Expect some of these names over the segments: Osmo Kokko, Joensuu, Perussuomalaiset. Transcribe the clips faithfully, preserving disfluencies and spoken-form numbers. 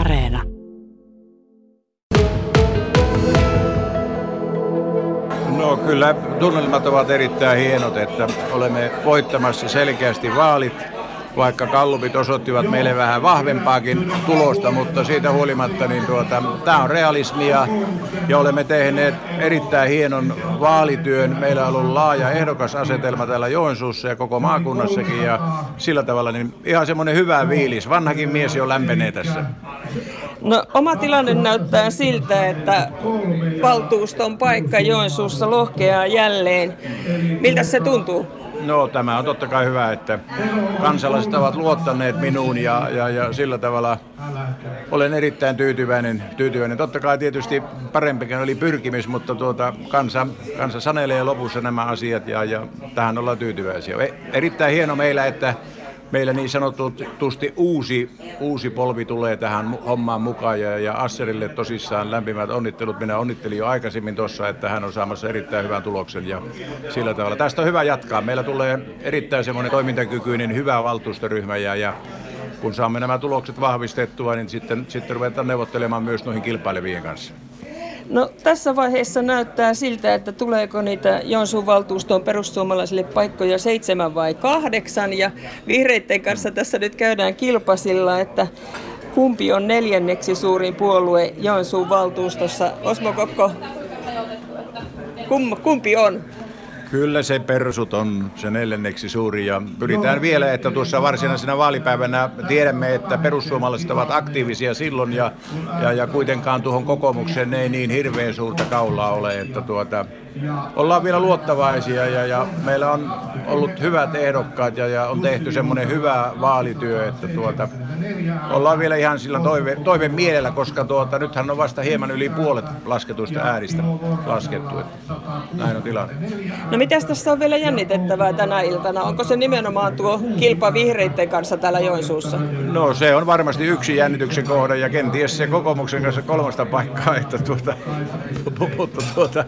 Areena. No kyllä tunnelmat ovat erittäin hienot, että olemme voittamassa selkeästi vaalit, vaikka gallupit osoittivat meille vähän vahvempaakin tulosta, mutta siitä huolimatta niin tuota, tämä on realismia ja olemme tehneet erittäin hienon vaalityön. Meillä on ollut laaja ehdokasasetelma täällä Joensuussa ja koko maakunnassakin ja sillä tavalla niin ihan semmoinen hyvä viilis. Vanhakin mies jo lämpenee tässä. No oma tilanne näyttää siltä, että valtuuston paikka Joensuussa lohkeaa jälleen. Miltä se tuntuu? No tämä on totta kai hyvä, että kansalaiset ovat luottaneet minuun ja, ja, ja sillä tavalla olen erittäin tyytyväinen. tyytyväinen. Totta kai tietysti parempikin oli pyrkimys, mutta tuota, kansa, kansa sanelee lopussa nämä asiat ja, ja tähän ollaan tyytyväisiä. Erittäin hieno meillä, että meillä niin sanotusti uusi, uusi polvi tulee tähän hommaan mukaan ja, ja Asserille tosissaan lämpimät onnittelut. Minä onnittelin jo aikaisemmin tuossa, että hän on saamassa erittäin hyvän tuloksen ja sillä tavalla. Tästä on hyvä jatkaa. Meillä tulee erittäin semmoinen toimintakykyinen, hyvä valtuustoryhmä ja, ja kun saamme nämä tulokset vahvistettua, niin sitten, sitten ruvetaan neuvottelemaan myös noihin kilpailevien kanssa. No tässä vaiheessa näyttää siltä, että tuleeko niitä Joensuun valtuustoon perussuomalaisille paikkoja seitsemän vai kahdeksan ja vihreitten kanssa tässä nyt käydään kilpasilla, että kumpi on neljänneksi suurin puolue Joensuun valtuustossa. Osmo Kokko, kum, kumpi on? Kyllä se persut on se neljänneksi suuri ja pyritään vielä, että tuossa varsinaisena vaalipäivänä tiedämme, että perussuomalaiset ovat aktiivisia silloin ja, ja, ja kuitenkaan tuohon kokoomukseen ei niin hirveän suurta kaulaa ole, että tuota, ollaan vielä luottavaisia ja, ja meillä on ollut hyvät ehdokkaat ja, ja on tehty semmoinen hyvä vaalityö, että tuota, ollaan vielä ihan sillä toive, toive mielellä, koska tuota, nythän on vasta hieman yli puolet lasketuista äänistä laskettu, että näin on tilanne. No mitäs tässä on vielä jännitettävää tänä iltana? Onko se nimenomaan tuo kilpa vihreitten kanssa täällä Joensuussa? No se on varmasti yksi jännityksen kohde ja kenties se kokoomuksen kanssa kolmasta paikkaa, että tuota, mutta tuota,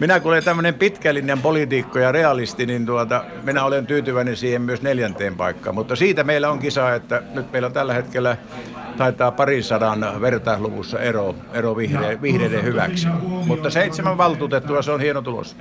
minä kun olen tämmöinen pitkälinjan poliitikko ja realisti, niin tuota, minä olen tyytyväinen siihen myös neljänteen paikkaan, mutta siitä meillä on kisa, että nyt meillä on tällä hetkellä taitaa parisadan vertaisluvussa ero, ero vihreiden hyväksi, mutta seitsemän valtuutettua se on hieno tulos.